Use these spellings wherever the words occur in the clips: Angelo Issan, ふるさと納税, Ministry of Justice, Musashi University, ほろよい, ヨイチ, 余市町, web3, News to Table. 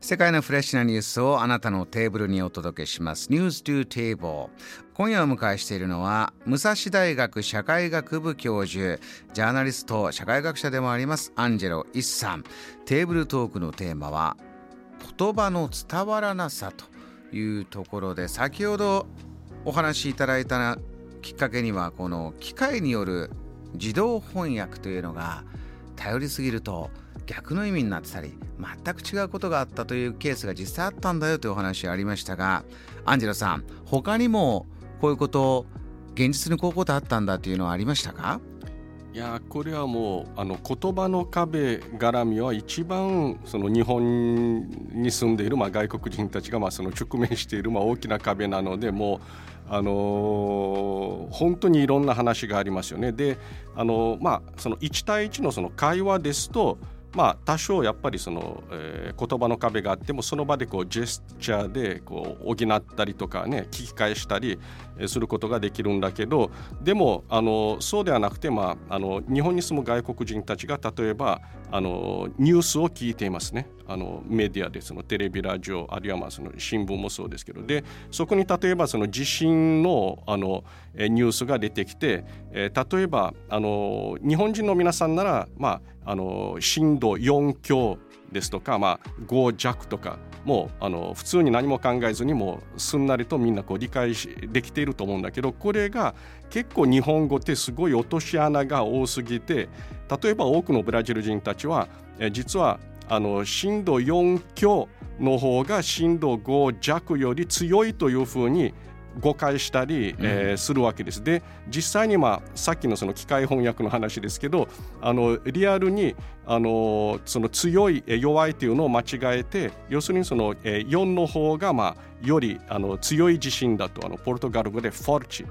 世界のフレッシュなニュースをあなたのテーブルにお届けします News to Table。 今夜お迎えしているのは武蔵大学社会学部教授、ジャーナリスト、社会学者でもありますアンジェロ・イッさん。テーブルトークのテーマは言葉の伝わらなさというところで、先ほどお話しいただいたきっかけには、この機械による自動翻訳というのが頼りすぎると逆の意味になってたり、全く違うことがあったというケースが実際あったんだよというお話ありましたが、アンジェロさん、他にもこういうこと現実にこういうことあったんだというのはありましたか？いや、これはもう言葉の壁絡みは一番その日本に住んでいる、外国人たちがその直面している大きな壁なので、もう本当にいろんな話がありますよね。で、その1対1のその会話ですと、多少やっぱりその、言葉の壁があっても、その場でジェスチャーで補ったりとかね、聞き返したりすることができるんだけど、でもそうではなくて、日本に住む外国人たちが例えばニュースを聞いていますね。メディアで、そのテレビ、ラジオ、あるいはその新聞もそうですけど、でそこに例えばその地震のニュースが出てきて、例えば日本人の皆さんなら、震度4強ですとか、5弱とか、もう普通に何も考えずにもうすんなりとみんな理解できていると思うんだけど、これが結構日本語ってすごい落とし穴が多すぎて、例えば多くのブラジル人たちは、実は震度4強の方が震度5弱より強いというふうに誤解したり、するわけです。で、実際にさっきのその機械翻訳の話ですけど、リアルにその強い弱いというのを間違えて、要するにその4の方がより強い地震だと、ポルトガル語でフォルチ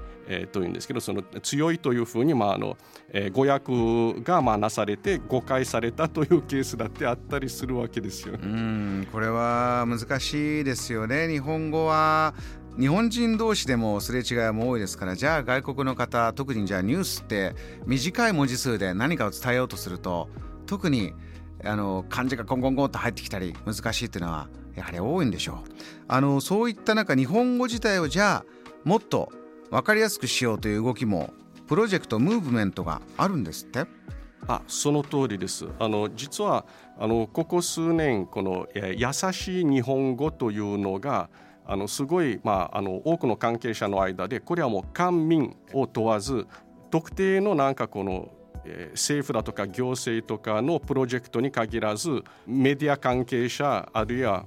というんですけど、その強いというふうに語訳がなされて誤解されたというケースだってあったりするわけですよ。これは難しいですよね。日本語は日本人同士でもすれ違いも多いですから、じゃあ外国の方、特にじゃあニュースって短い文字数で何かを伝えようとすると、特に漢字がコンコンコンと入ってきたり難しいっていうのはやはり多いんでしょう。そういった中、日本語自体をじゃあもっと分かりやすくしようという動きも、プロジェクト、ムーブメントがあるんですって。その通りです。実はここ数年、この優しい日本語というのがすごい、多くの関係者の間で、これはもう官民を問わず特定の政府だとか行政とかのプロジェクトに限らず、メディア関係者、あるいは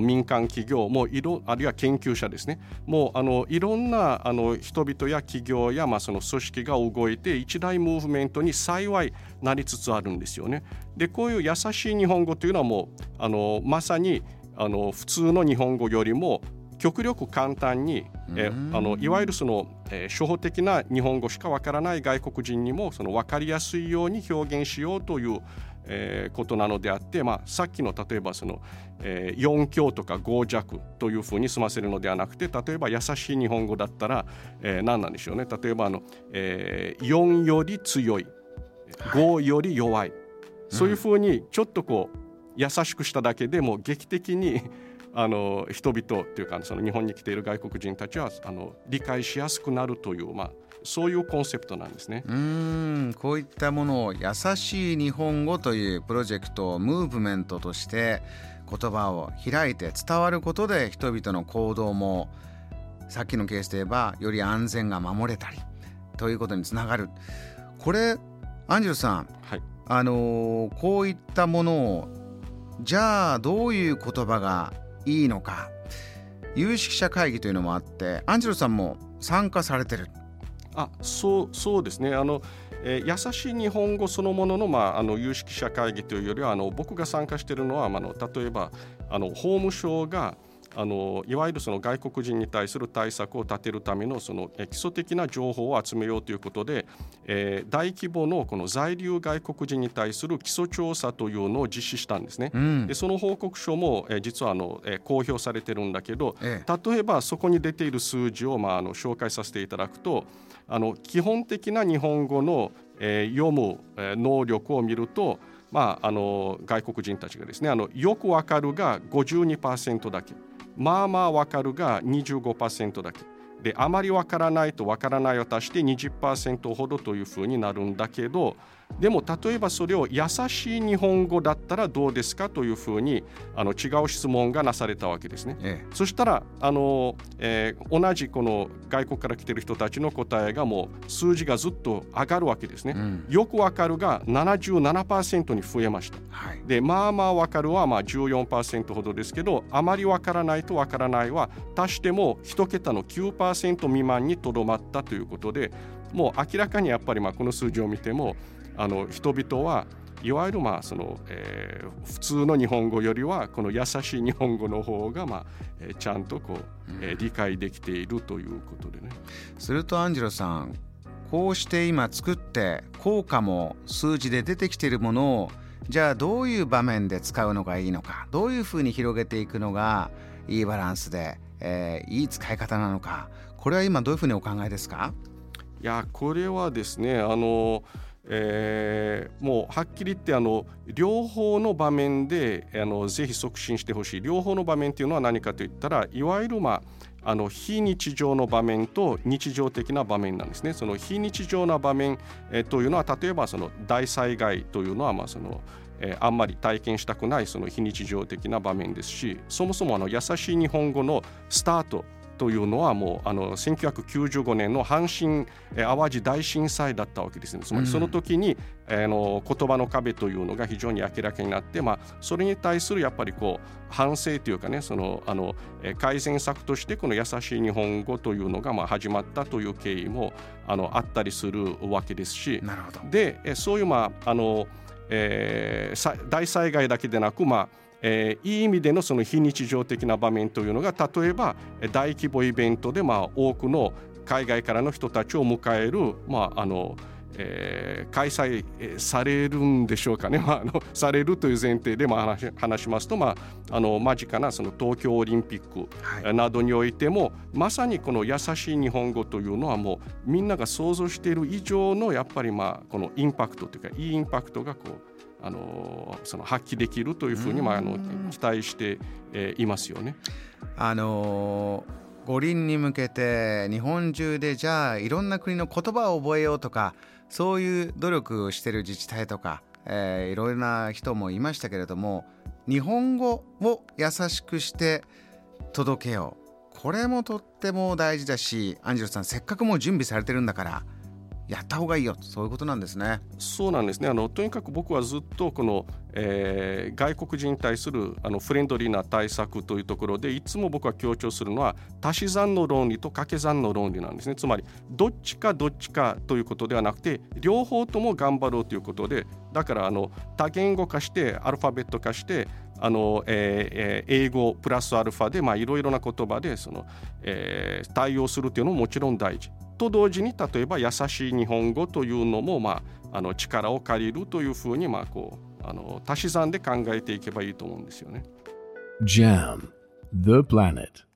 民間企業も、あるいは研究者ですね、もういろんな人々や企業やその組織が動いて、一大ムーブメントに幸いなりつつあるんですよね。で、こういう優しい日本語というのはもうまさに普通の日本語よりも極力簡単に、いわゆるその初歩的な日本語しかわからない外国人にも、その分かりやすいように表現しようということなのであって、さっきの例えばその4強とか5弱というふうに済ませるのではなくて、例えば優しい日本語だったら、何なんでしょうね。例えば4より強い、5より弱い、そういうふうにちょっと優しくしただけでも劇的に人々というか、その日本に来ている外国人たちは理解しやすくなるという、そういうコンセプトなんですね。こういったものを優しい日本語というプロジェクト、ムーブメントとして、言葉を開いて伝わることで、人々の行動もさっきのケースで言えばより安全が守れたりということにつながる。これアンジェロさん、はい、こういったものをじゃあどういう言葉がいいのか、有識者会議というのもあって、アンジェロさんも参加されてる。そうですね。優しい日本語そのものの、有識者会議というよりは、僕が参加しているのは、例えば法務省がいわゆるその外国人に対する対策を立てるための、その基礎的な情報を集めようということで、大規模のこの在留外国人に対する基礎調査というのを実施したんですね。で、その報告書も実は公表されてるんだけど、例えばそこに出ている数字を紹介させていただくと、基本的な日本語の読む能力を見ると、外国人たちがですね、よくわかるが 52% だけ、まあまあわかるが 25% だけで、あまりわからないとわからないを足して 20% ほどというふうになるんだけど、でも例えばそれを優しい日本語だったらどうですかというふうに違う質問がなされたわけですね、そしたら同じこの外国から来ている人たちの答えがもう数字がずっと上がるわけですね、よくわかるが 77% に増えました、でまあまあわかるは14% ほどですけど、あまりわからないとわからないは足しても1桁の 9% 未満にとどまったということで、もう明らかにやっぱりこの数字を見ても人々はいわゆる普通の日本語よりはこの優しい日本語の方がちゃんと理解できているということでね。するとアンジェロさん、こうして今作って効果も数字で出てきているものを、じゃあどういう場面で使うのがいいのか、どういうふうに広げていくのがいいバランスで、いい使い方なのか、これは今どういうふうにお考えですか？いや、これはですねもうはっきり言って両方の場面でぜひ促進してほしい。両方の場面というのは何かといったら、いわゆる非日常の場面と日常的な場面なんですね。その非日常な場面というのは、例えば大災害というのはあんまり体験したくないその非日常的な場面ですし、そもそも優しい日本語のスタートというのはもう1995年の阪神淡路大震災だったわけですね。つまりその時に言葉の壁というのが非常に明らかになって、それに対するやっぱり反省というかね、改善策としてこの優しい日本語というのが始まったという経緯もあったりするわけですし、なるほど。で、そういう大災害だけでなくいい意味でのその非日常的な場面というのが、例えば大規模イベントで多くの海外からの人たちを迎える、開催されるんでしょうかね、されるという前提で話しますと、間近なその東京オリンピックなどにおいても、まさにこの優しい日本語というのはもうみんなが想像している以上のやっぱりこのインパクトというか、いいインパクトが発揮できるというふうに期待していますよね。五輪に向けて日本中で、じゃあいろんな国の言葉を覚えようとか、そういう努力をしている自治体とか、いろいろな人もいましたけれども、日本語を優しくして届けよう、これもとっても大事だし、アンジェロさん、せっかくもう準備されてるんだからやった方がいいよ、そういうことなんですね。そうなんですね。とにかく僕はずっとこの、外国人に対するフレンドリーな対策というところでいつも僕は強調するのは、足し算の論理と掛け算の論理なんですね。つまりどっちかどっちかということではなくて、両方とも頑張ろうということで、だから多言語化してアルファベット化して英語プラスアルファでいろいろな言葉で対応するというのももちろん大事と同時に、例えば優しい日本語というのも力を借りるというふうに足し算で考えていけばいいと思うんですよね。JAM The Planet